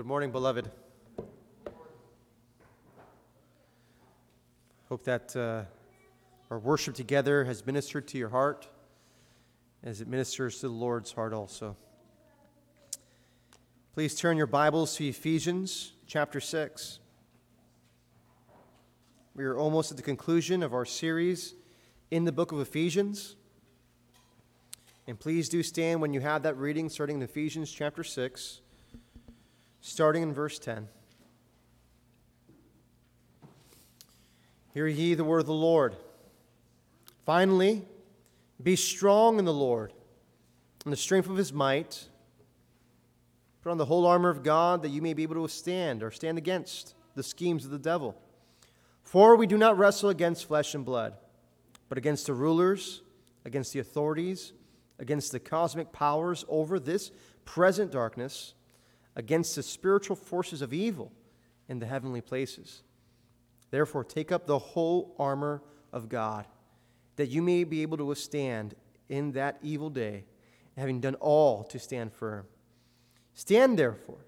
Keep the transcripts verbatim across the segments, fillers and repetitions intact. Good morning, beloved. Hope that uh, our worship together has ministered to your heart as it ministers to the Lord's heart also. Please turn your Bibles to Ephesians chapter six. We are almost at the conclusion of our series in the book of Ephesians. And please do stand when you have that reading, starting in Ephesians chapter six, starting in verse ten. Hear ye the word of the Lord. Finally, be strong in the Lord, in the strength of his might. Put on the whole armor of God, that you may be able to withstand or stand against the schemes of the devil. For we do not wrestle against flesh and blood, but against the rulers, against the authorities, against the cosmic powers over this present darkness, against the spiritual forces of evil in the heavenly places. Therefore, take up the whole armor of God, that you may be able to withstand in that evil day, having done all to stand firm. Stand therefore,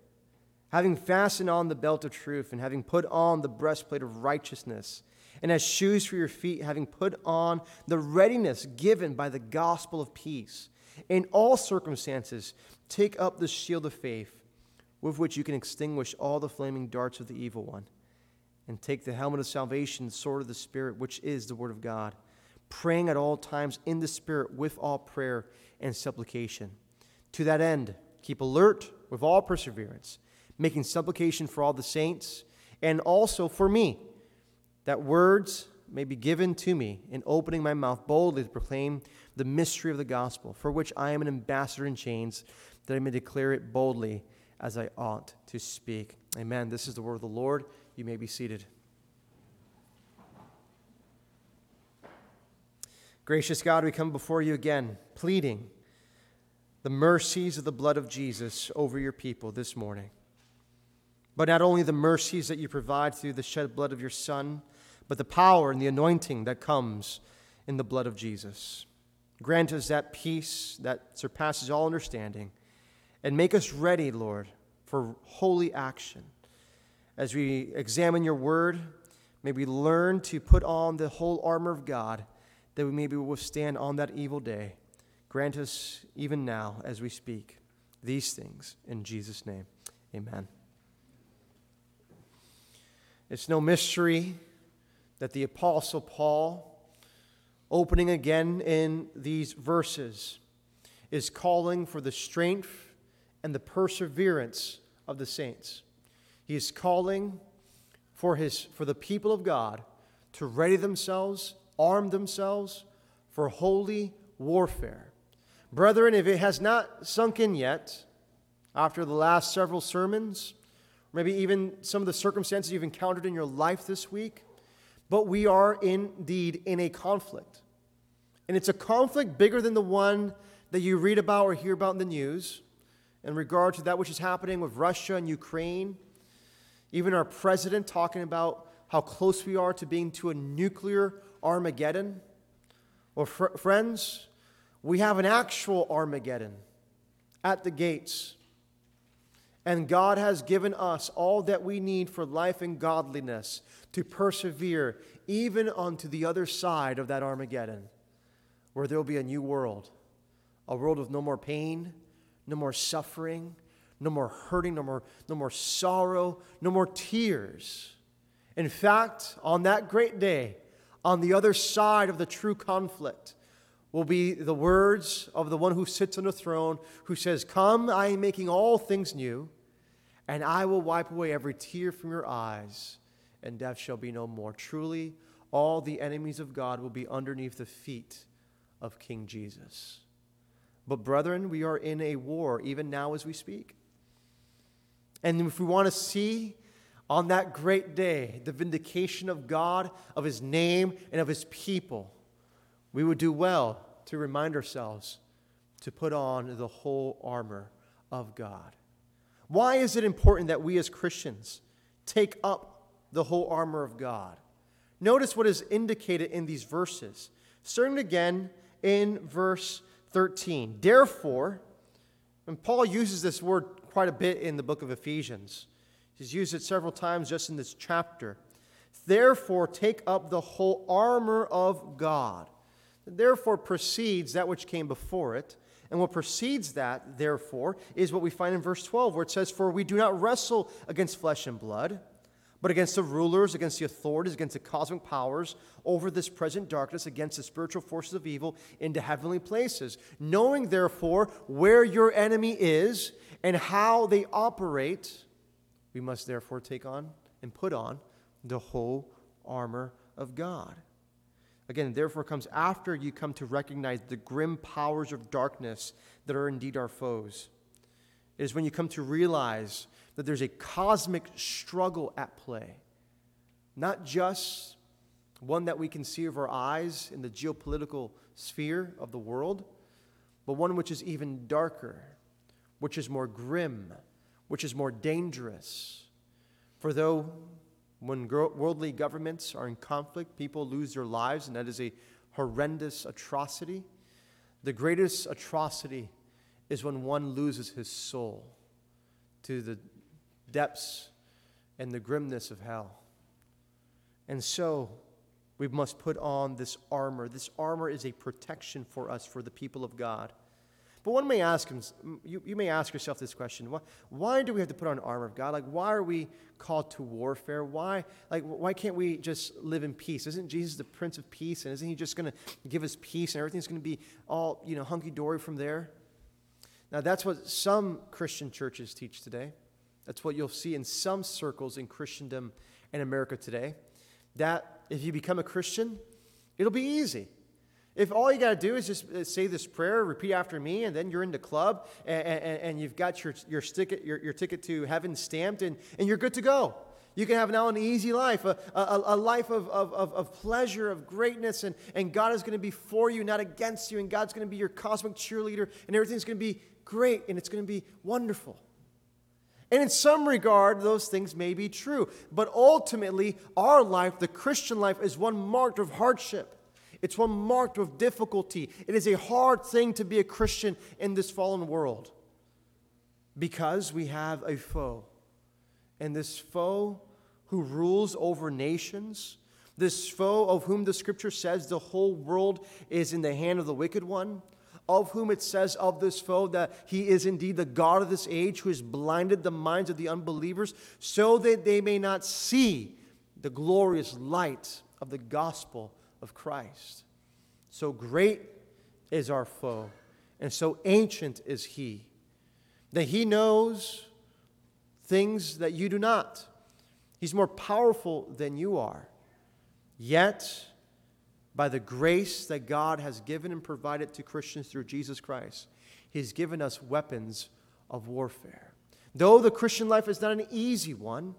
having fastened on the belt of truth, and having put on the breastplate of righteousness, and as shoes for your feet, having put on the readiness given by the gospel of peace. In all circumstances, take up the shield of faith, with which you can extinguish all the flaming darts of the evil one. And take the helmet of salvation, the sword of the Spirit, which is the word of God, praying at all times in the Spirit with all prayer and supplication. To that end, keep alert with all perseverance, making supplication for all the saints, and also for me, that words may be given to me in opening my mouth boldly to proclaim the mystery of the gospel, for which I am an ambassador in chains, that I may declare it boldly as I ought to speak. Amen. This is the word of the Lord. You may be seated. Gracious God, we come before you again, pleading the mercies of the blood of Jesus over your people this morning. But not only the mercies that you provide through the shed blood of your Son, but the power and the anointing that comes in the blood of Jesus. Grant us that peace that surpasses all understanding, and make us ready, Lord, for holy action. As we examine your word, may we learn to put on the whole armor of God, that we may be able to withstand on that evil day. Grant us, even now, as we speak, these things. In Jesus' name, amen. It's no mystery that the Apostle Paul, opening again in these verses, is calling for the strength and the perseverance of the saints. He is calling for his for the people of God to ready themselves, arm themselves for holy warfare. Brethren, if it has not sunk in yet, after the last several sermons, maybe even some of the circumstances you've encountered in your life this week, but we are indeed in a conflict. And it's a conflict bigger than the one that you read about or hear about in the news, in regard to that which is happening with Russia and Ukraine. Even our president talking about how close we are to being to a nuclear Armageddon. Well, fr- friends, we have an actual Armageddon at the gates. And God has given us all that we need for life and godliness to persevere even unto the other side of that Armageddon, where there will be a new world, a world of no more pain, no more suffering, no more hurting, no more, no more sorrow, no more tears. In fact, on that great day, on the other side of the true conflict, will be the words of the one who sits on the throne, who says, "Come, I am making all things new, and I will wipe away every tear from your eyes, and death shall be no more." Truly, all the enemies of God will be underneath the feet of King Jesus. But brethren, we are in a war even now as we speak. And if we want to see on that great day the vindication of God, of his name, and of his people, we would do well to remind ourselves to put on the whole armor of God. Why is it important that we as Christians take up the whole armor of God? Notice what is indicated in these verses. Starting again in verse thirteen. Therefore, and Paul uses this word quite a bit in the book of Ephesians. He's used it several times just in this chapter. Therefore, take up the whole armor of God. Therefore precedes that which came before it. And what precedes that, therefore, is what we find in verse twelve, where it says, for we do not wrestle against flesh and blood, but against the rulers, against the authorities, against the cosmic powers over this present darkness, against the spiritual forces of evil into heavenly places. Knowing, therefore, where your enemy is and how they operate, we must therefore take on and put on the whole armor of God. Again, therefore comes after you come to recognize the grim powers of darkness that are indeed our foes. It is when you come to realize that there's a cosmic struggle at play, not just one that we can see with our eyes in the geopolitical sphere of the world, but one which is even darker, which is more grim, which is more dangerous. For though when worldly governments are in conflict, people lose their lives, and that is a horrendous atrocity. The greatest atrocity is when one loses his soul to the depths and the grimness of hell. And so we must put on this armor. This armor is a protection for us, for the people of God. But one may ask him, you, you may ask yourself this question: why, why do we have to put on armor of God? Like, why are we called to warfare? Why, like, why can't we just live in peace? Isn't Jesus the Prince of Peace, and isn't He just going to give us peace, and everything's going to be all, you know, hunky dory from there? Now, that's what some Christian churches teach today. That's what you'll see in some circles in Christendom in America today. That if you become a Christian, it'll be easy. If all you got to do is just say this prayer, repeat after me, and then you're in the club, and, and, and you've got your your, ticket, your your ticket to heaven stamped, and, and you're good to go. You can have now an easy life, a, a, a life of, of, of pleasure, of greatness, and, and God is going to be for you, not against you, and God's going to be your cosmic cheerleader, and everything's going to be great, and it's going to be wonderful. And in some regard, those things may be true, but ultimately, our life, the Christian life, is one marked of hardship. It's one marked with difficulty. It is a hard thing to be a Christian in this fallen world because we have a foe. And this foe who rules over nations, this foe of whom the Scripture says the whole world is in the hand of the wicked one, of whom it says of this foe that he is indeed the god of this age who has blinded the minds of the unbelievers so that they may not see the glorious light of the gospel of Christ. So great is our foe, and so ancient is he, that he knows things that you do not. He's more powerful than you are. Yet, by the grace that God has given and provided to Christians through Jesus Christ, He's given us weapons of warfare. Though the Christian life is not an easy one,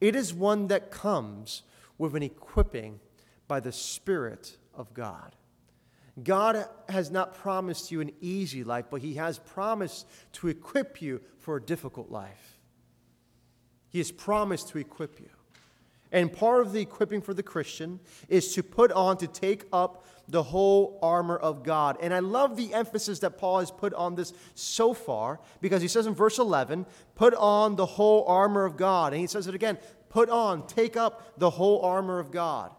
it is one that comes with an equipping by the Spirit of God. God has not promised you an easy life, but He has promised to equip you for a difficult life. He has promised to equip you. And part of the equipping for the Christian is to put on, to take up the whole armor of God. And I love the emphasis that Paul has put on this so far, because he says in verse eleven, put on the whole armor of God. And he says it again, put on, take up the whole armor of God.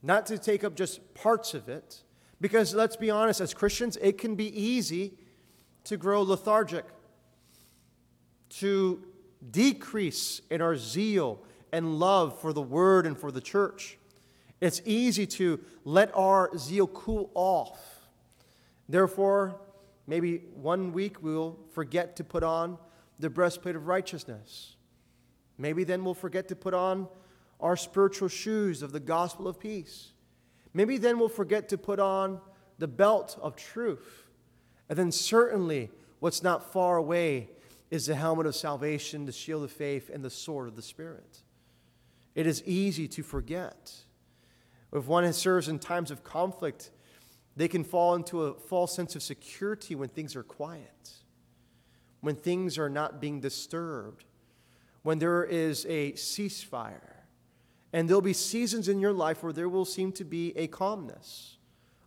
Not to take up just parts of it, because let's be honest, as Christians, it can be easy to grow lethargic, to decrease in our zeal and love for the Word and for the church. It's easy to let our zeal cool off. Therefore, maybe one week we'll forget to put on the breastplate of righteousness. Maybe then we'll forget to put on our spiritual shoes of the gospel of peace. Maybe then we'll forget to put on the belt of truth. And then certainly what's not far away is the helmet of salvation, the shield of faith, and the sword of the Spirit. It is easy to forget. If one serves in times of conflict, they can fall into a false sense of security when things are quiet, when things are not being disturbed, when there is a ceasefire. And there'll be seasons in your life where there will seem to be a calmness,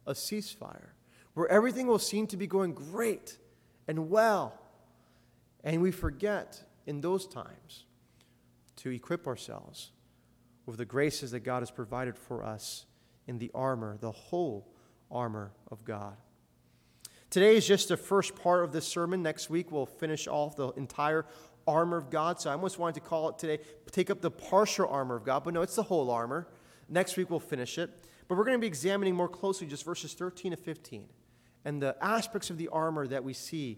a ceasefire, where everything will seem to be going great and well. And we forget in those times to equip ourselves with the graces that God has provided for us in the armor, the whole armor of God. Today is just the first part of this sermon. Next week we'll finish off the entire armor of God. So I almost wanted to call it today, take up the partial armor of God, but no, it's the whole armor. Next week we'll finish it. But we're going to be examining more closely just verses thirteen to fifteen and the aspects of the armor that we see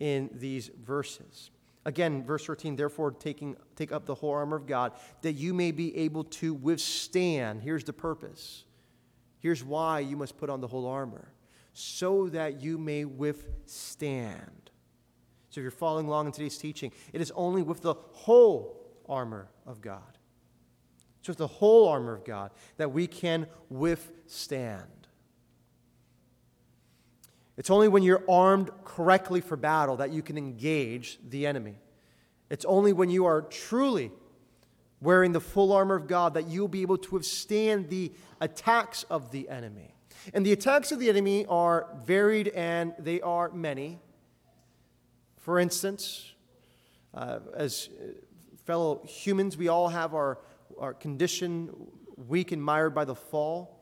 in these verses. Again, verse thirteen, therefore taking, take up the whole armor of God, that you may be able to withstand. Here's the purpose. Here's why you must put on the whole armor, so that you may withstand. So if you're following along in today's teaching, it is only with the whole armor of God. It's with the whole armor of God that we can withstand. It's only when you're armed correctly for battle that you can engage the enemy. It's only when you are truly wearing the full armor of God that you'll be able to withstand the attacks of the enemy. And the attacks of the enemy are varied and they are many. For instance, uh, as fellow humans, we all have our, our condition weak and mired by the fall.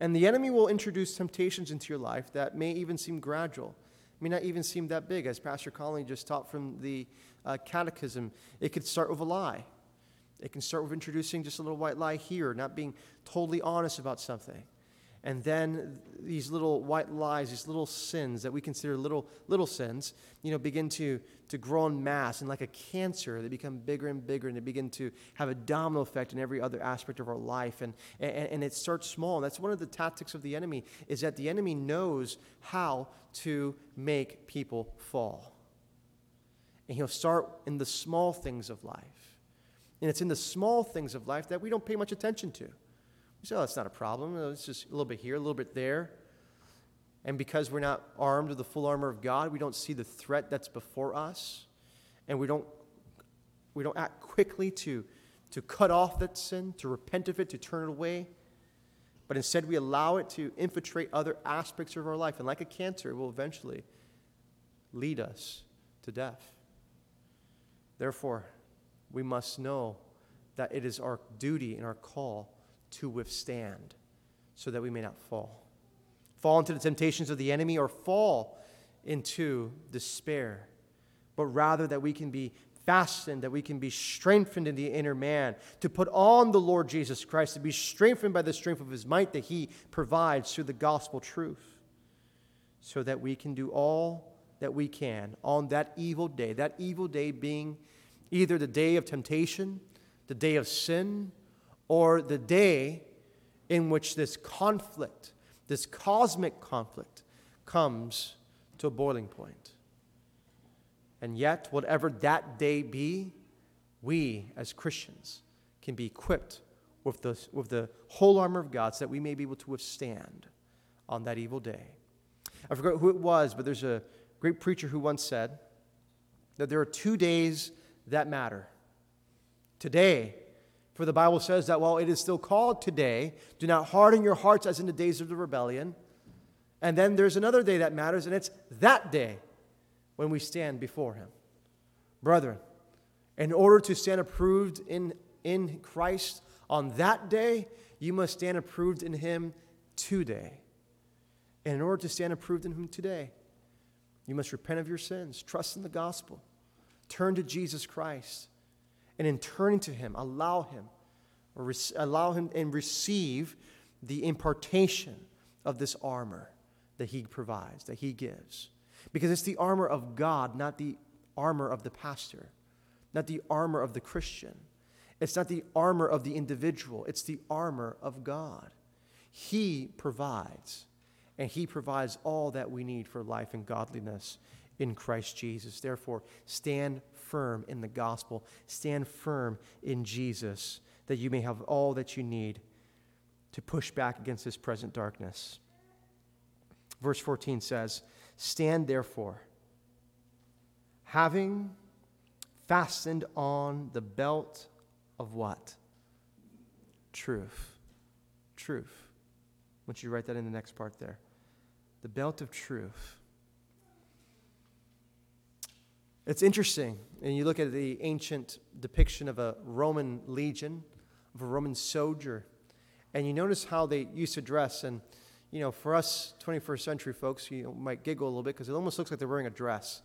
And the enemy will introduce temptations into your life that may even seem gradual, may not even seem that big. As Pastor Conley just taught from the uh, catechism, it could start with a lie. It can start with introducing just a little white lie here, not being totally honest about something. And then these little white lies, these little sins that we consider little little sins, you know, begin to, to grow en masse. And like a cancer, they become bigger and bigger, and they begin to have a domino effect in every other aspect of our life. And, and, and it starts small. And that's one of the tactics of the enemy, is that the enemy knows how to make people fall. And he'll start in the small things of life. And it's in the small things of life that we don't pay much attention to. We say, oh, that's not a problem. It's just a little bit here, a little bit there. And because we're not armed with the full armor of God, we don't see the threat that's before us. And we don't we don't act quickly to, to cut off that sin, to repent of it, to turn it away. But instead we allow it to infiltrate other aspects of our life. And like a cancer, it will eventually lead us to death. Therefore, we must know that it is our duty and our call to withstand so that we may not fall. Fall into the temptations of the enemy or fall into despair, but rather that we can be fastened, that we can be strengthened in the inner man, to put on the Lord Jesus Christ, to be strengthened by the strength of his might that he provides through the gospel truth, so that we can do all that we can on that evil day, that evil day being either the day of temptation, the day of sin, or the day in which this conflict, this cosmic conflict, comes to a boiling point. And yet, whatever that day be, we as Christians can be equipped with the, with the whole armor of God so that we may be able to withstand on that evil day. I forgot who it was, but there's a great preacher who once said that there are two days that matter. Today, for the Bible says that while it is still called today, do not harden your hearts as in the days of the rebellion. And then there's another day that matters, and it's that day when we stand before him. Brethren, in order to stand approved in, in Christ on that day, you must stand approved in him today. And in order to stand approved in him today, you must repent of your sins, trust in the gospel, turn to Jesus Christ, and in turning to him, allow him, or re- allow him and receive the impartation of this armor that he provides, that he gives. Because it's the armor of God, not the armor of the pastor, not the armor of the Christian. It's not the armor of the individual. It's the armor of God. He provides, and he provides all that we need for life and godliness in Christ Jesus. Therefore, stand firm in the gospel. Stand firm in Jesus, that you may have all that you need to push back against this present darkness. Verse fourteen says, stand therefore, having fastened on the belt of what? Truth. Truth. I want you to write that in the next part there. The belt of truth. It's interesting, and you look at the ancient depiction of a Roman legion, of a Roman soldier, and you notice how they used to dress. And, you know, for us twenty-first century folks, you might giggle a little bit because it almost looks like they're wearing a dress.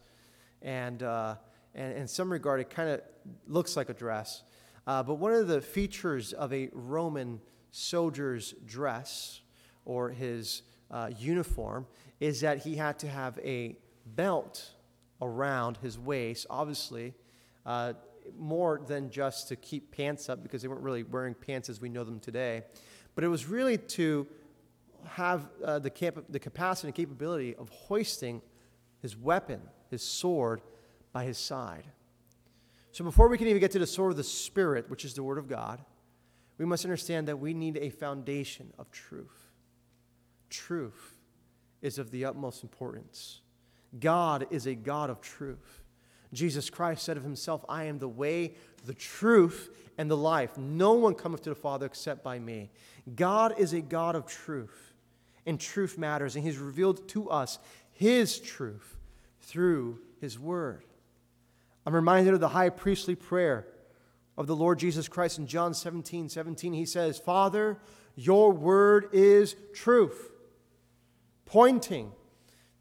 And, uh, and in some regard, it kind of looks like a dress. Uh, but one of the features of a Roman soldier's dress or his uh, uniform is that he had to have a belt around his waist, obviously, uh, more than just to keep pants up, because they weren't really wearing pants as we know them today. But it was really to have uh, the, cap- the capacity and capability of hoisting his weapon, his sword, by his side. So before we can even get to the sword of the Spirit, which is the Word of God, we must understand that we need a foundation of truth. Truth is of the utmost importance. God is a God of truth. Jesus Christ said of himself, I am the way, the truth, and the life. No one cometh to the Father except by me. God is a God of truth, and truth matters, and he's revealed to us his truth through his word. I'm reminded of the high priestly prayer of the Lord Jesus Christ in John seventeen seventeen. He says, Father, your word is truth, pointing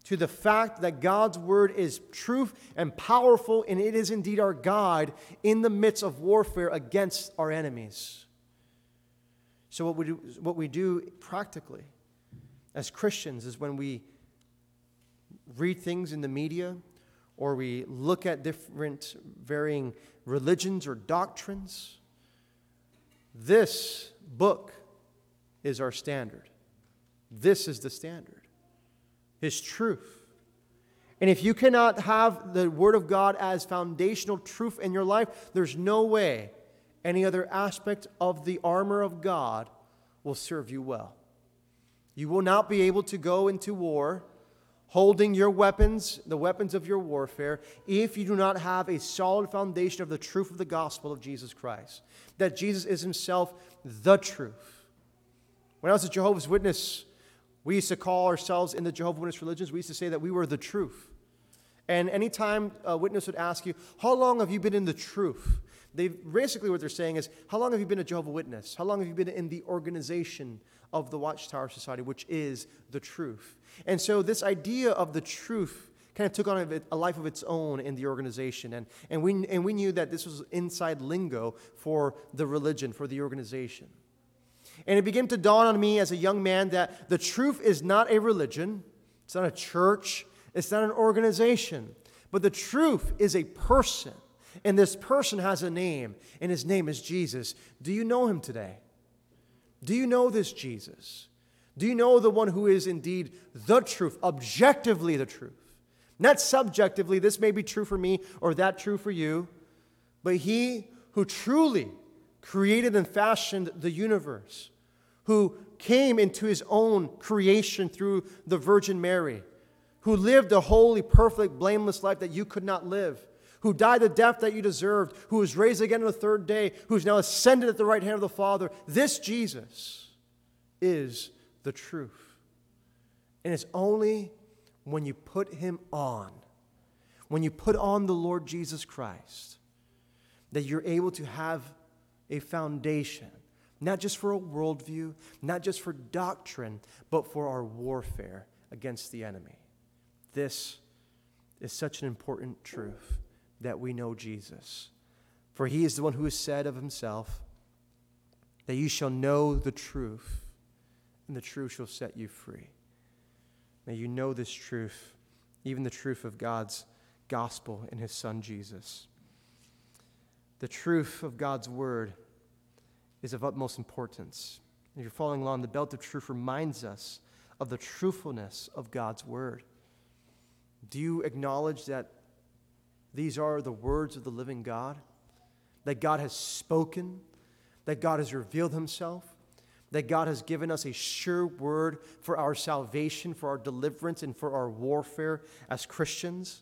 to the fact that God's word is truth and powerful, and it is indeed our guide in the midst of warfare against our enemies. So what we do, what we do practically as Christians is when we read things in the media or we look at different varying religions or doctrines, this book is our standard. This is the standard. His truth. And if you cannot have the Word of God as foundational truth in your life, there's no way any other aspect of the armor of God will serve you well. You will not be able to go into war holding your weapons, the weapons of your warfare, if you do not have a solid foundation of the truth of the gospel of Jesus Christ, that Jesus is himself the truth. When I was a Jehovah's Witness, we used to call ourselves in the Jehovah's Witness religions, we used to say that we were the truth. And anytime a witness would ask you, how long have you been in the truth? They basically what they're saying is, how long have you been a Jehovah's Witness? How long have you been in the organization of the Watchtower Society, which is the truth? And so this idea of the truth kind of took on a life of its own in the organization. And, and, we, and we knew that this was inside lingo for the religion, for the organization. And it began to dawn on me as a young man that the truth is not a religion, it's not a church, it's not an organization, but the truth is a person, and this person has a name, and his name is Jesus. Do you know him today? Do you know this Jesus? Do you know the one who is indeed the truth, objectively the truth? Not subjectively, this may be true for me or that true for you, but he who truly created and fashioned the universe, who came into his own creation through the Virgin Mary, who lived a holy, perfect, blameless life that you could not live, who died the death that you deserved, who was raised again on the third day, who is now ascended at the right hand of the Father. This Jesus is the truth. And it's only when you put him on, when you put on the Lord Jesus Christ, that you're able to have a foundation, not just for a worldview, not just for doctrine, but for our warfare against the enemy. This is such an important truth, that we know Jesus. For he is the one who has said of himself that you shall know the truth, and the truth shall set you free. May you know this truth, even the truth of God's gospel in his son Jesus. The truth of God's word is of utmost importance. If you're following along, the belt of truth reminds us of the truthfulness of God's word. Do you acknowledge that these are the words of the living God? That God has spoken, that God has revealed himself, that God has given us a sure word for our salvation, for our deliverance, and for our warfare as Christians?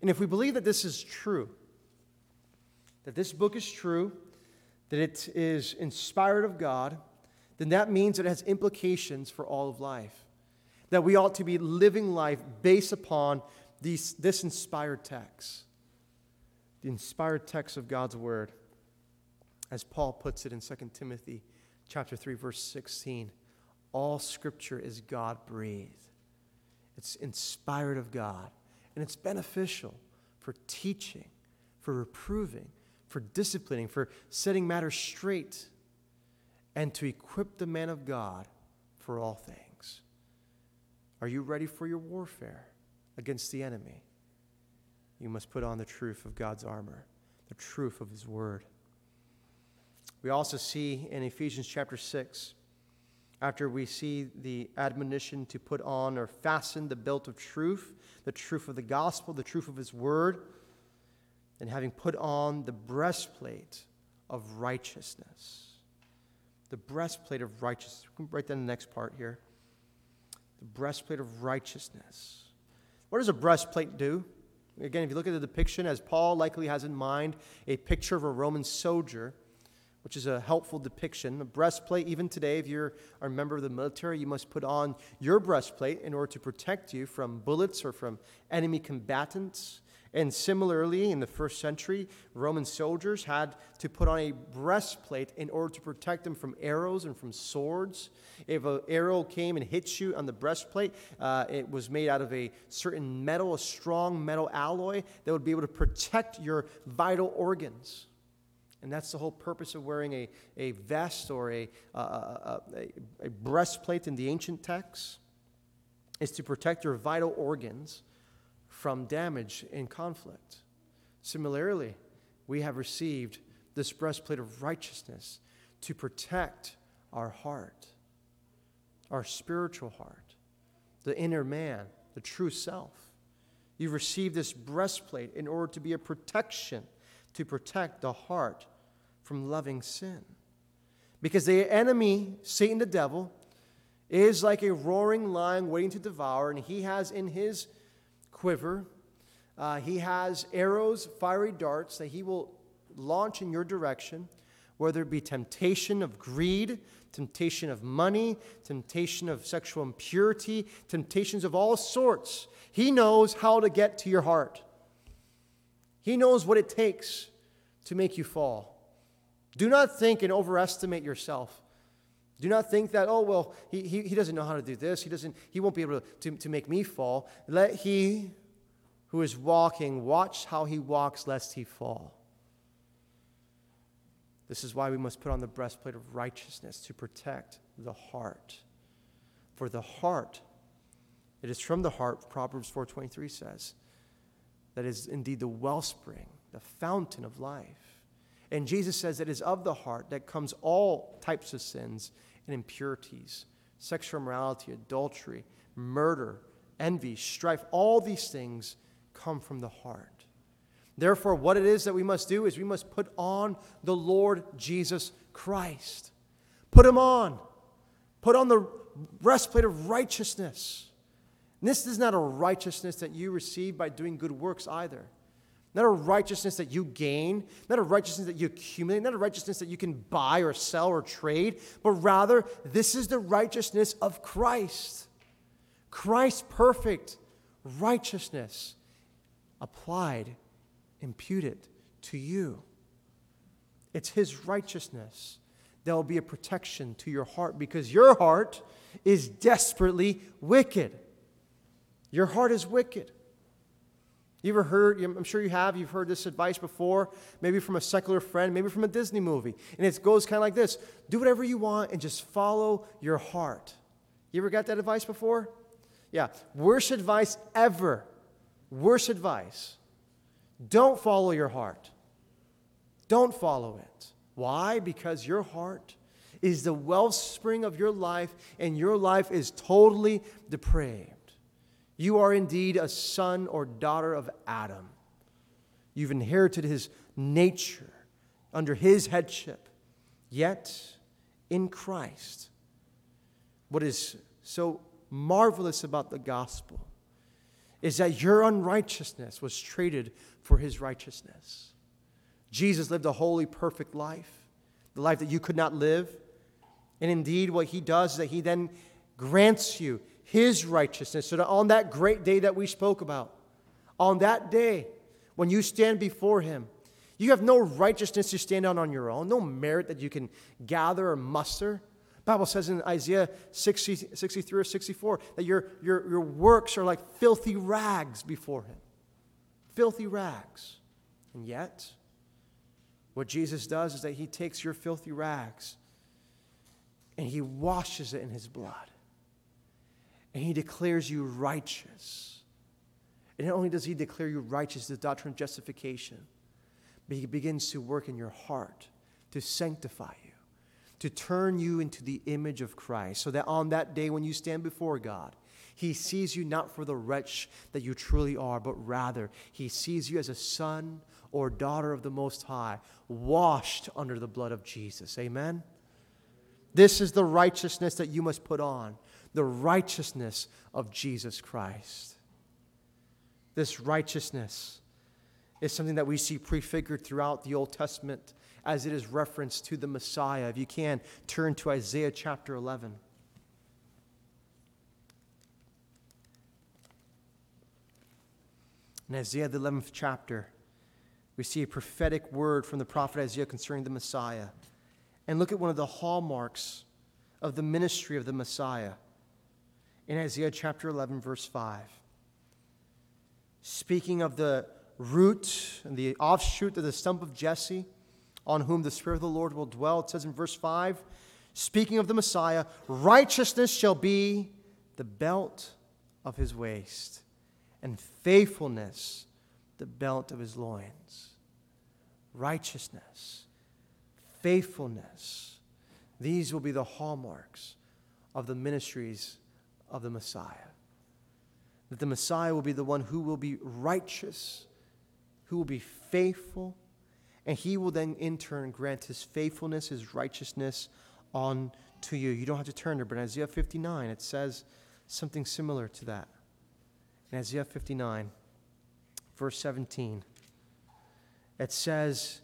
And if we believe that this is true, that this book is true, that it is inspired of God, then that means that it has implications for all of life. That we ought to be living life based upon these, this inspired text. the inspired text of God's word, as Paul puts it in Second Timothy chapter three, verse sixteen, all scripture is God-breathed. It's inspired of God, and it's beneficial for teaching, for reproving, for disciplining, for setting matters straight, and to equip the man of God for all things. Are you ready for your warfare against the enemy? You must put on the truth of God's armor, the truth of his word. We also see in Ephesians chapter six, after we see the admonition to put on or fasten the belt of truth, the truth of the gospel, the truth of his word, and having put on the breastplate of righteousness. The breastplate of righteousness. We can write down the next part here. The breastplate of righteousness. What does a breastplate do? Again, if you look at the depiction, as Paul likely has in mind, a picture of a Roman soldier, which is a helpful depiction. A breastplate, even today, if you are a member of the military, you must put on your breastplate in order to protect you from bullets or from enemy combatants. And similarly, in the first century, Roman soldiers had to put on a breastplate in order to protect them from arrows and from swords. If an arrow came and hit you on the breastplate, uh, it was made out of a certain metal, a strong metal alloy that would be able to protect your vital organs. And that's the whole purpose of wearing a, a vest or a, uh, a, a, a breastplate in the ancient texts, is to protect your vital organs from damage in conflict. Similarly, we have received this breastplate of righteousness to protect our heart, our spiritual heart, the inner man, the true self. You've received this breastplate in order to be a protection, to protect the heart from loving sin. Because the enemy, Satan the devil, is like a roaring lion waiting to devour, and he has in his quiver, uh, he has arrows, fiery darts that he will launch in your direction, whether it be temptation of greed, temptation of money, temptation of sexual impurity, temptations of all sorts. He knows how to get to your heart. He knows what it takes to make you fall. Do not think and overestimate yourself. Do not think that, oh, well, he, he, he doesn't know how to do this. He doesn't. He won't be able to, to, to make me fall. Let he who is walking watch how he walks, lest he fall. This is why we must put on the breastplate of righteousness to protect the heart. For the heart, it is from the heart, Proverbs four twenty-three says, that is indeed the wellspring, the fountain of life. And Jesus says it is of the heart that comes all types of sins and impurities, sexual immorality, adultery, murder, envy, strife. All these things come from the heart. Therefore, what it is that we must do is we must put on the Lord Jesus Christ. Put him on. Put on the breastplate of righteousness. And this is not a righteousness that you receive by doing good works either. Not a righteousness that you gain, not a righteousness that you accumulate, not a righteousness that you can buy or sell or trade, but rather this is the righteousness of Christ. Christ's perfect righteousness applied, imputed to you. It's his righteousness that will be a protection to your heart, because your heart is desperately wicked. Your heart is wicked. You ever heard, I'm sure you have, you've heard this advice before, maybe from a secular friend, maybe from a Disney movie. And it goes kind of like this: do whatever you want and just follow your heart. You ever got that advice before? Yeah, worst advice ever. Worst advice. Don't follow your heart. Don't follow it. Why? Because your heart is the wellspring of your life, and your life is totally depraved. You are indeed a son or daughter of Adam. You've inherited his nature under his headship. Yet, in Christ, what is so marvelous about the gospel is that your unrighteousness was traded for his righteousness. Jesus lived a holy, perfect life, the life that you could not live. And indeed, what he does is that he then grants you his righteousness, so that on that great day that we spoke about, on that day when you stand before him, You have no righteousness to stand on on your own, no merit that you can gather or muster. The Bible says in Isaiah sixty, sixty-three or sixty-four that your, your, your works are like filthy rags before him. Filthy rags. And yet, what Jesus does is that he takes your filthy rags and he washes it in his blood. And he declares you righteous. And not only does he declare you righteous, the doctrine of justification, but he begins to work in your heart to sanctify you, to turn you into the image of Christ, so that on that day when you stand before God, he sees you not for the wretch that you truly are, but rather he sees you as a son or daughter of the Most High, washed under the blood of Jesus. Amen? This is the righteousness that you must put on, the righteousness of Jesus Christ. This righteousness is something that we see prefigured throughout the Old Testament as it is referenced to the Messiah. If you can, turn to Isaiah chapter eleven. In Isaiah, the eleventh chapter, we see a prophetic word from the prophet Isaiah concerning the Messiah. And look at one of the hallmarks of the ministry of the Messiah. In Isaiah chapter eleven, verse five, speaking of the root and the offshoot of the stump of Jesse, on whom the Spirit of the Lord will dwell. It says in verse five, speaking of the Messiah, righteousness shall be the belt of his waist, and faithfulness the belt of his loins. Righteousness, faithfulness, these will be the hallmarks of the ministries of the Messiah. That the Messiah will be the one who will be righteous, who will be faithful, and he will then in turn grant his faithfulness, his righteousness unto you. You don't have to turn there, but in Isaiah fifty-nine, it says something similar to that. In Isaiah fifty-nine, verse seventeen, it says,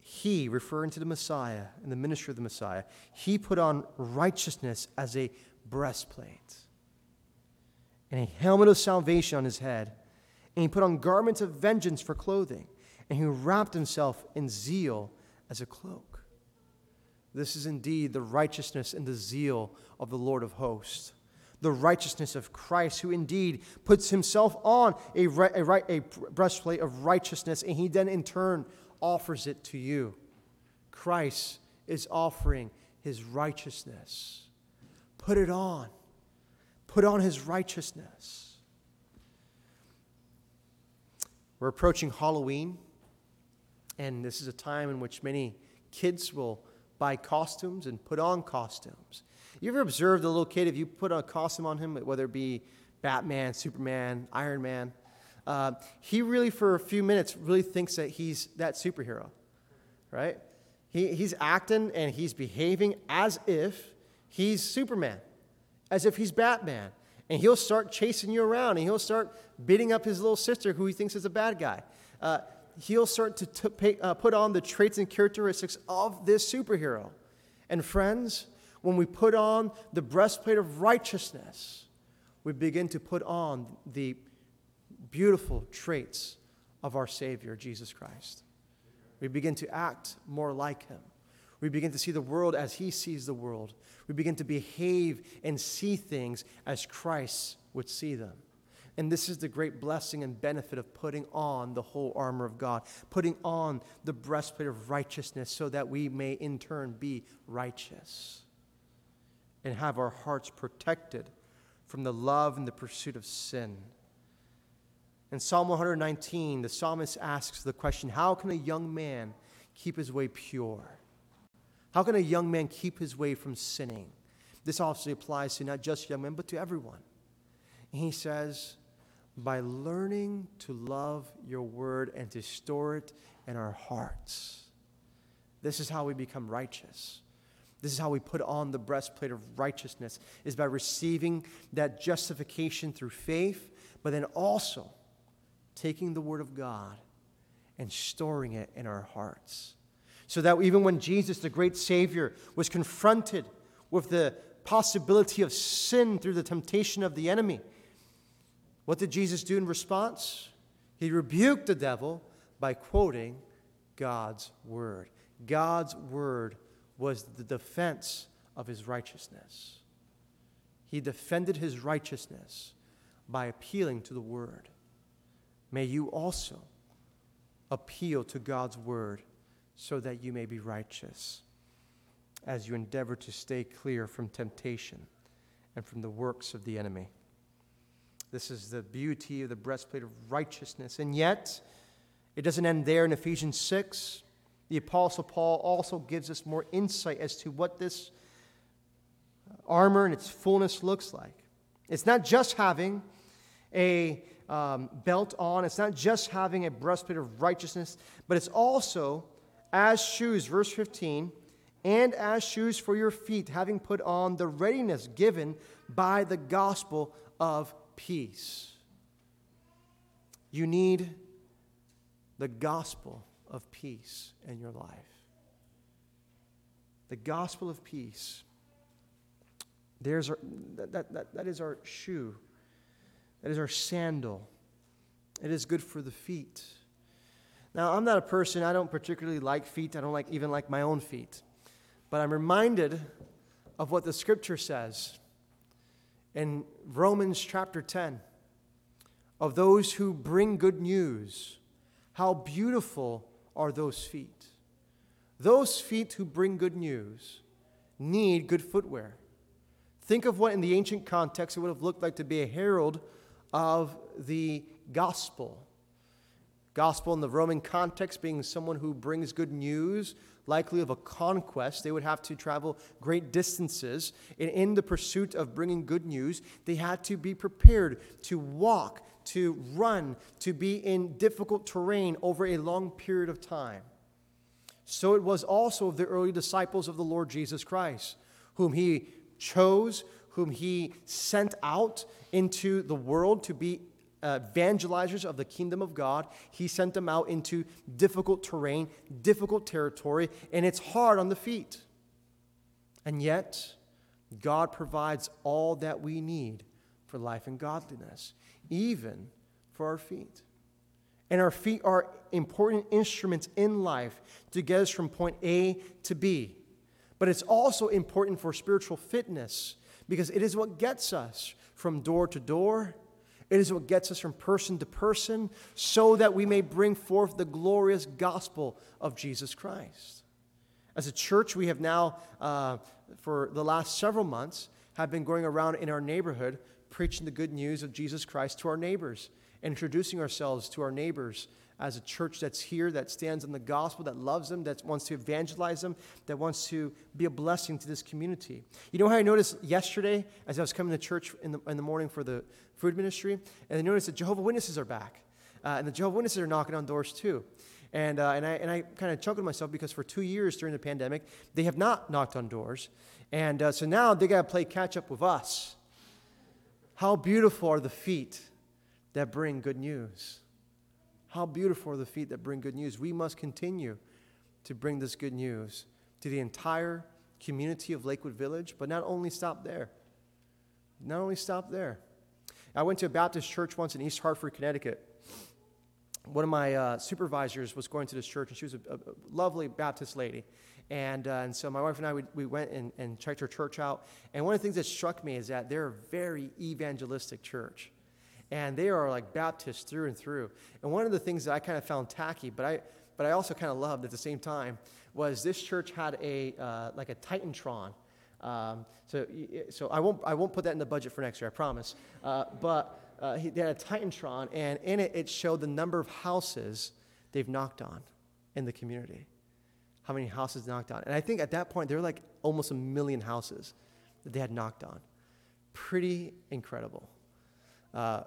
he, referring to the Messiah and the ministry of the Messiah, he put on righteousness as a breastplate and a helmet of salvation on his head, and he put on garments of vengeance for clothing, and he wrapped himself in zeal as a cloak. This is indeed the righteousness and the zeal of the Lord of hosts, the righteousness of Christ, who indeed puts himself on a, a, a breastplate of righteousness, and he then in turn offers it to you. Christ is offering his righteousness. Put it on. Put on his righteousness. We're approaching Halloween, and this is a time in which many kids will buy costumes and put on costumes. You ever observed a little kid, if you put a costume on him, whether it be Batman, Superman, Iron Man, uh, he really for a few minutes really thinks that he's that superhero, right? He, he's acting and he's behaving as if he's Superman, as if he's Batman. And he'll start chasing you around, and he'll start beating up his little sister who he thinks is a bad guy. Uh, he'll start to t- pay, uh, put on the traits and characteristics of this superhero. And friends, when we put on the breastplate of righteousness, we begin to put on the beautiful traits of our Savior, Jesus Christ. We begin to act more like him. We begin to see the world as he sees the world. We begin to behave and see things as Christ would see them. And this is the great blessing and benefit of putting on the whole armor of God, putting on the breastplate of righteousness so that we may in turn be righteous and have our hearts protected from the love and the pursuit of sin. In Psalm one nineteen, the psalmist asks the question, how can a young man keep his way pure? How can a young man keep his way from sinning? This obviously applies to not just young men, but to everyone. And he says, by learning to love your word and to store it in our hearts. This is how we become righteous. This is how we put on the breastplate of righteousness, is by receiving that justification through faith, but then also taking the word of God and storing it in our hearts. So that even when Jesus, the great Savior, was confronted with the possibility of sin through the temptation of the enemy, what did Jesus do in response? He rebuked the devil by quoting God's word. God's word was the defense of his righteousness. He defended his righteousness by appealing to the word. May you also appeal to God's word so that you may be righteous as you endeavor to stay clear from temptation and from the works of the enemy. This is the beauty of the breastplate of righteousness. And yet, it doesn't end there in Ephesians six. The Apostle Paul also gives us more insight as to what this armor in its fullness looks like. It's not just having a um, belt on. It's not just having a breastplate of righteousness. But it's also as shoes, verse fifteen, and as shoes for your feet, having put on the readiness given by the gospel of peace. You need the gospel of peace in your life. The gospel of peace. There's our, that, that, that, that is our shoe. That is our sandal. It is good for the feet. Now, I'm not a person, I don't particularly like feet. I don't like even like my own feet. But I'm reminded of what the scripture says in Romans chapter ten of those who bring good news. How beautiful are those feet? Those feet who bring good news need good footwear. Think of what in the ancient context it would have looked like to be a herald of the gospel. Gospel in the Roman context being someone who brings good news, likely of a conquest. They would have to travel great distances. And in the pursuit of bringing good news, they had to be prepared to walk, to run, to be in difficult terrain over a long period of time. So it was also of the early disciples of the Lord Jesus Christ, whom he chose, whom he sent out into the world to be Uh, evangelizers of the kingdom of God. He sent them out into difficult terrain, difficult territory, and it's hard on the feet. And yet, God provides all that we need for life and godliness, even for our feet. And our feet are important instruments in life to get us from point A to B. But it's also important for spiritual fitness because it is what gets us from door to door. It is what gets us from person to person so that we may bring forth the glorious gospel of Jesus Christ. As a church, we have now, uh, for the last several months, have been going around in our neighborhood preaching the good news of Jesus Christ to our neighbors, introducing ourselves to our neighbors as a church that's here, that stands on the gospel, that loves them, that wants to evangelize them, that wants to be a blessing to this community. You know how I noticed yesterday as I was coming to church in the, in the morning for the food ministry? And I noticed that Jehovah's Witnesses are back. Uh, and the Jehovah's Witnesses are knocking on doors too. And, uh, and I, and I kind of chuckled to myself because for two years during the pandemic, they have not knocked on doors. And uh, so now they got to play catch up with us. How beautiful are the feet that bring good news. How beautiful are the feet that bring good news. We must continue to bring this good news to the entire community of Lakewood Village, but not only stop there. Not only stop there. I went to a Baptist church once in East Hartford, Connecticut. One of my uh, supervisors was going to this church, and she was a, a lovely Baptist lady. And, uh, and so my wife and I, we, we went and, and checked her church out. And one of the things that struck me is that they're a very evangelistic church. And they are like Baptist through and through. And one of the things that I kind of found tacky, but I but I also kind of loved at the same time, was this church had a uh, like a Titantron. Um, so so I won't I won't put that in the budget for next year, I promise. Uh, but uh, he, they had a Titantron, and in it it showed the number of houses they've knocked on in the community, how many houses they knocked on. And I think at that point there were like almost a million houses that they had knocked on. Pretty incredible. Uh,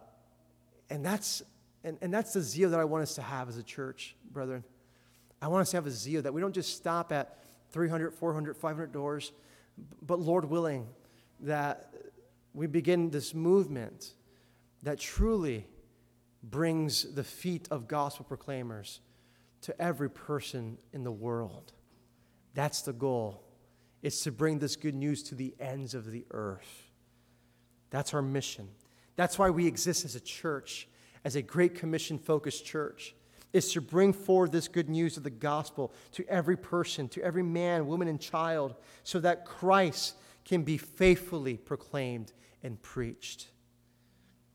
And that's and, and that's the zeal that I want us to have as a church, brethren. I want us to have a zeal that we don't just stop at three hundred, four hundred, five hundred doors, but Lord willing, that we begin this movement that truly brings the feet of gospel proclaimers to every person in the world. That's the goal. It's to bring this good news to the ends of the earth. That's our mission. That's why we exist as a church, as a Great Commission-focused church. is to bring forward this good news of the gospel to every person, to every man, woman, and child, so that Christ can be faithfully proclaimed and preached.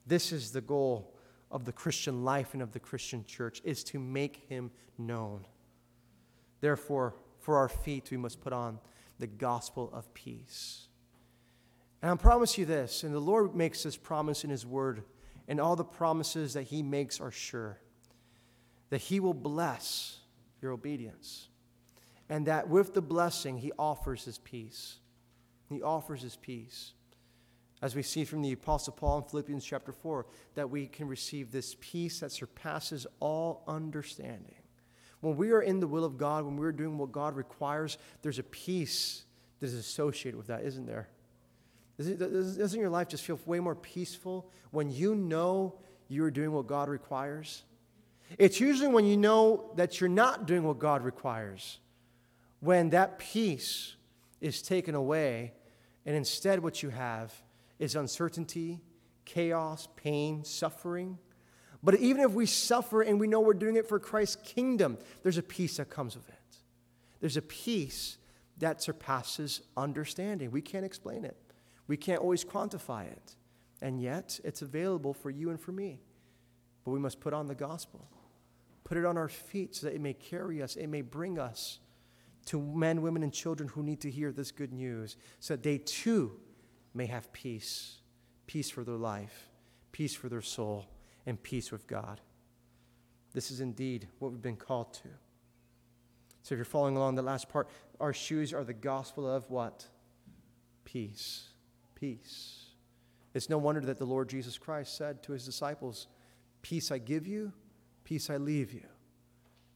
This is the goal of the Christian life and of the Christian church, is to make him known. Therefore, for our feet, we must put on the gospel of peace. And I promise you this, and the Lord makes this promise in his word, and all the promises that he makes are sure, that he will bless your obedience, and that with the blessing, he offers his peace. He offers his peace. As we see from the Apostle Paul in Philippians chapter four, that we can receive this peace that surpasses all understanding. When we are in the will of God, when we're doing what God requires, there's a peace that is associated with that, isn't there? Doesn't your life just feel way more peaceful when you know you're doing what God requires? It's usually when you know that you're not doing what God requires, when that peace is taken away, and instead what you have is uncertainty, chaos, pain, suffering. But even if we suffer and we know we're doing it for Christ's kingdom, there's a peace that comes with it. There's a peace that surpasses understanding. We can't explain it. We can't always quantify it. And yet, it's available for you and for me. But we must put on the gospel. Put it on our feet so that it may carry us, it may bring us to men, women, and children who need to hear this good news, so that they too may have peace. Peace for their life, peace for their soul, and peace with God. This is indeed what we've been called to. So if you're following along the last part, our shoes are the gospel of what? Peace. Peace. It's no wonder that the Lord Jesus Christ said to his disciples, "Peace I give you, peace I leave you."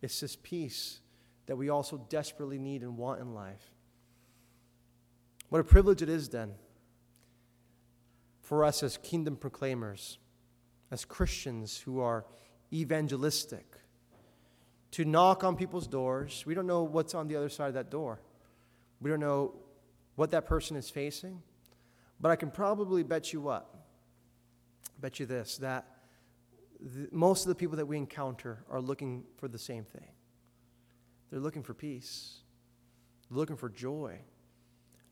It's this peace that we also desperately need and want in life. What a privilege it is then for us as kingdom proclaimers, as Christians who are evangelistic, to knock on people's doors. We don't know what's on the other side of that door. We don't know what that person is facing. But I can probably bet you what? Bet you this, that the, most of the people that we encounter are looking for the same thing. They're looking for peace. They're looking for joy.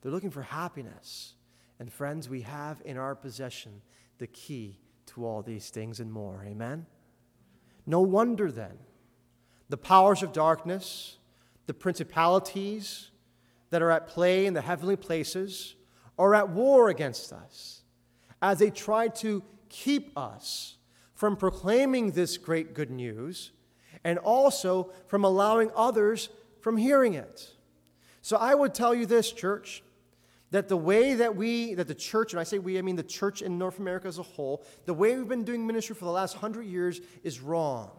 They're looking for happiness. And friends, we have in our possession the key to all these things and more. Amen? No wonder then, the powers of darkness, the principalities that are at play in the heavenly places are at war against us as they try to keep us from proclaiming this great good news and also from allowing others from hearing it. So I would tell you this, church, that the way that we, that the church, and I say we, I mean the church in North America as a whole, the way we've been doing ministry for the last hundred years is wrong.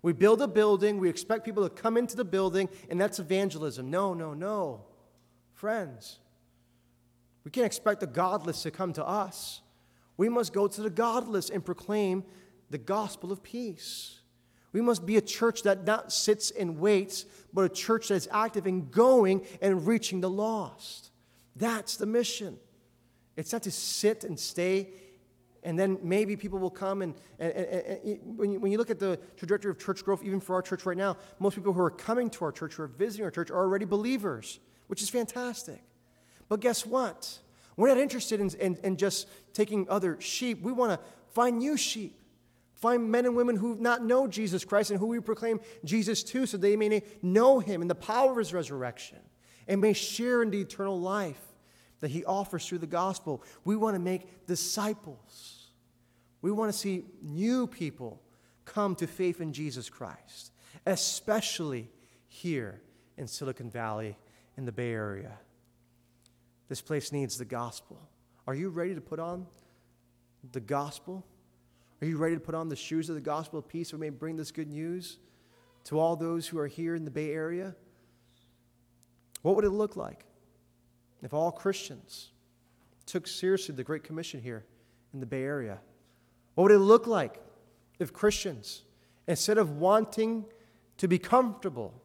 We build a building, we expect people to come into the building, and that's evangelism. No, no, no. Friends, we can't expect the godless to come to us. We must go to the godless and proclaim the gospel of peace. We must be a church that not sits and waits, but a church that is active in going and reaching the lost. That's the mission. It's not to sit and stay, and then maybe people will come. And, and, and, and when, you, when you look at the trajectory of church growth, even for our church right now, most people who are coming to our church, who are visiting our church, are already believers, which is fantastic. But guess what? We're not interested in, in, in just taking other sheep. We want to find new sheep. Find men and women who not know Jesus Christ and who we proclaim Jesus to, so they may know him and the power of his resurrection and may share in the eternal life that he offers through the gospel. We want to make disciples. We want to see new people come to faith in Jesus Christ, especially here in Silicon Valley, in the Bay Area. This place needs the gospel. Are you ready to put on the gospel? Are you ready to put on the shoes of the gospel of peace so we may bring this good news to all those who are here in the Bay Area? What would it look like if all Christians took seriously the Great Commission here in the Bay Area? What would it look like if Christians, instead of wanting to be comfortable,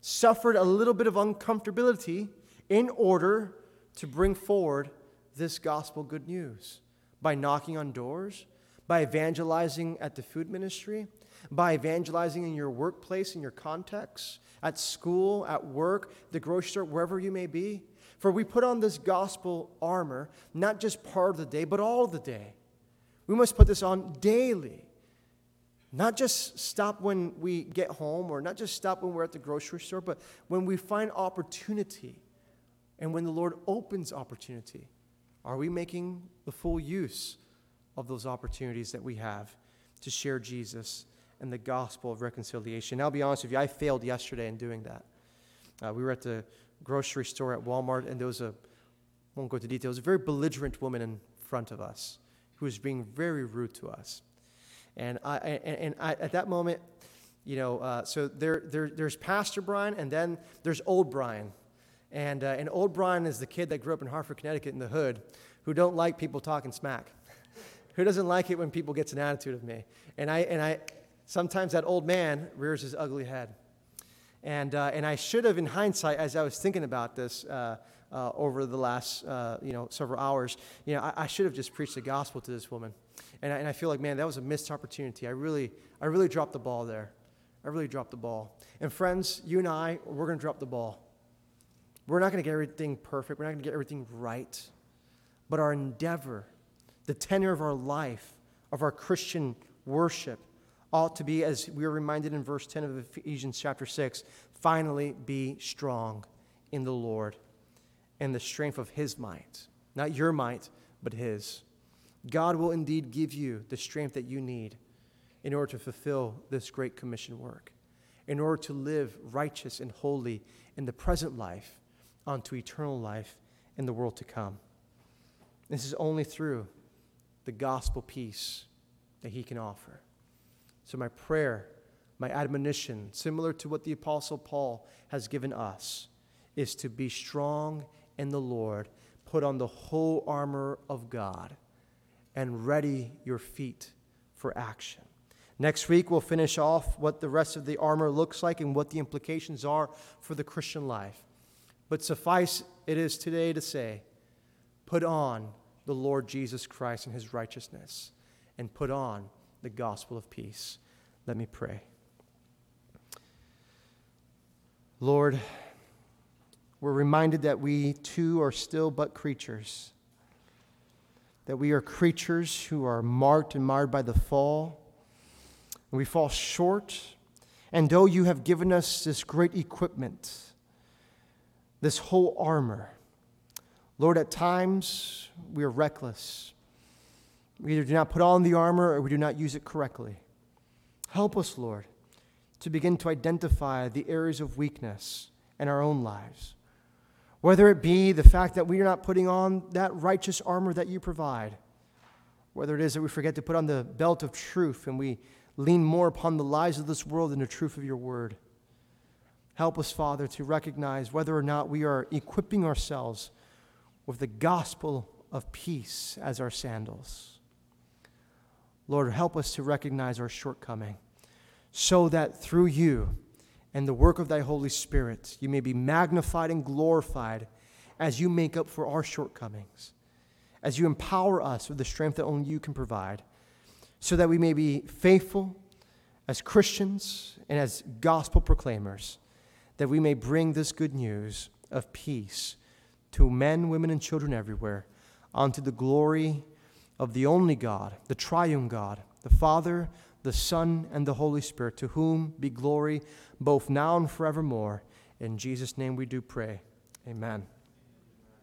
suffered a little bit of uncomfortability in order to bring forward this gospel good news by knocking on doors, by evangelizing at the food ministry, by evangelizing in your workplace, in your context, at school, at work, the grocery store, wherever you may be. For we put on this gospel armor, not just part of the day, but all the day. We must put this on daily. Not just stop when we get home or not just stop when we're at the grocery store, but when we find opportunity and when the Lord opens opportunity, are we making the full use of those opportunities that we have to share Jesus and the gospel of reconciliation? And I'll be honest with you, I failed yesterday in doing that. Uh, we were at the grocery store at Walmart, and there was a, I won't go into details, a very belligerent woman in front of us who was being very rude to us. And I and, and I at that moment, you know, uh, so there, there there's Pastor Brian, and then there's old Brian. And, uh, and old Brian is the kid that grew up in Hartford, Connecticut in the hood who don't like people talking smack, who doesn't like it when people gets an attitude of me. And I and I sometimes that old man rears his ugly head. And uh, and I should have, in hindsight, as I was thinking about this uh, uh, over the last uh, you know several hours, you know, I, I should have just preached the gospel to this woman, and I, and I feel like, man, that was a missed opportunity. I really I really dropped the ball there. I really dropped the ball. And friends, you and I, we're gonna drop the ball. We're not gonna get everything perfect. We're not gonna get everything right, but our endeavor, the tenor of our life, of our Christian worship, ought to be, as we are reminded in verse ten of Ephesians chapter six, finally be strong in the Lord and the strength of his might. Not your might, but his. God will indeed give you the strength that you need in order to fulfill this great commission work, in order to live righteous and holy in the present life unto eternal life in the world to come. This is only through the gospel peace that he can offer. So my prayer, my admonition, similar to what the Apostle Paul has given us, is to be strong in the Lord, put on the whole armor of God, and ready your feet for action. Next week, we'll finish off what the rest of the armor looks like and what the implications are for the Christian life. But suffice it is today to say, put on the Lord Jesus Christ and his righteousness, and put on the gospel of peace. Let me pray. Lord, we're reminded that we too are still but creatures, that we are creatures who are marked and marred by the fall, and we fall short. And though you have given us this great equipment, this whole armor, Lord, at times we are reckless. We either do not put on the armor or we do not use it correctly. Help us, Lord, to begin to identify the areas of weakness in our own lives, whether it be the fact that we are not putting on that righteous armor that you provide, whether it is that we forget to put on the belt of truth and we lean more upon the lies of this world than the truth of your word. Help us, Father, to recognize whether or not we are equipping ourselves with the gospel of peace as our sandals. Lord, help us to recognize our shortcoming so that through you and the work of thy Holy Spirit, you may be magnified and glorified as you make up for our shortcomings, as you empower us with the strength that only you can provide, so that we may be faithful as Christians and as gospel proclaimers, that we may bring this good news of peace to men, women, and children everywhere, unto the glory of the only God, the triune God, the Father, the Son, and the Holy Spirit, to whom be glory both now and forevermore. In Jesus' name we do pray. Amen.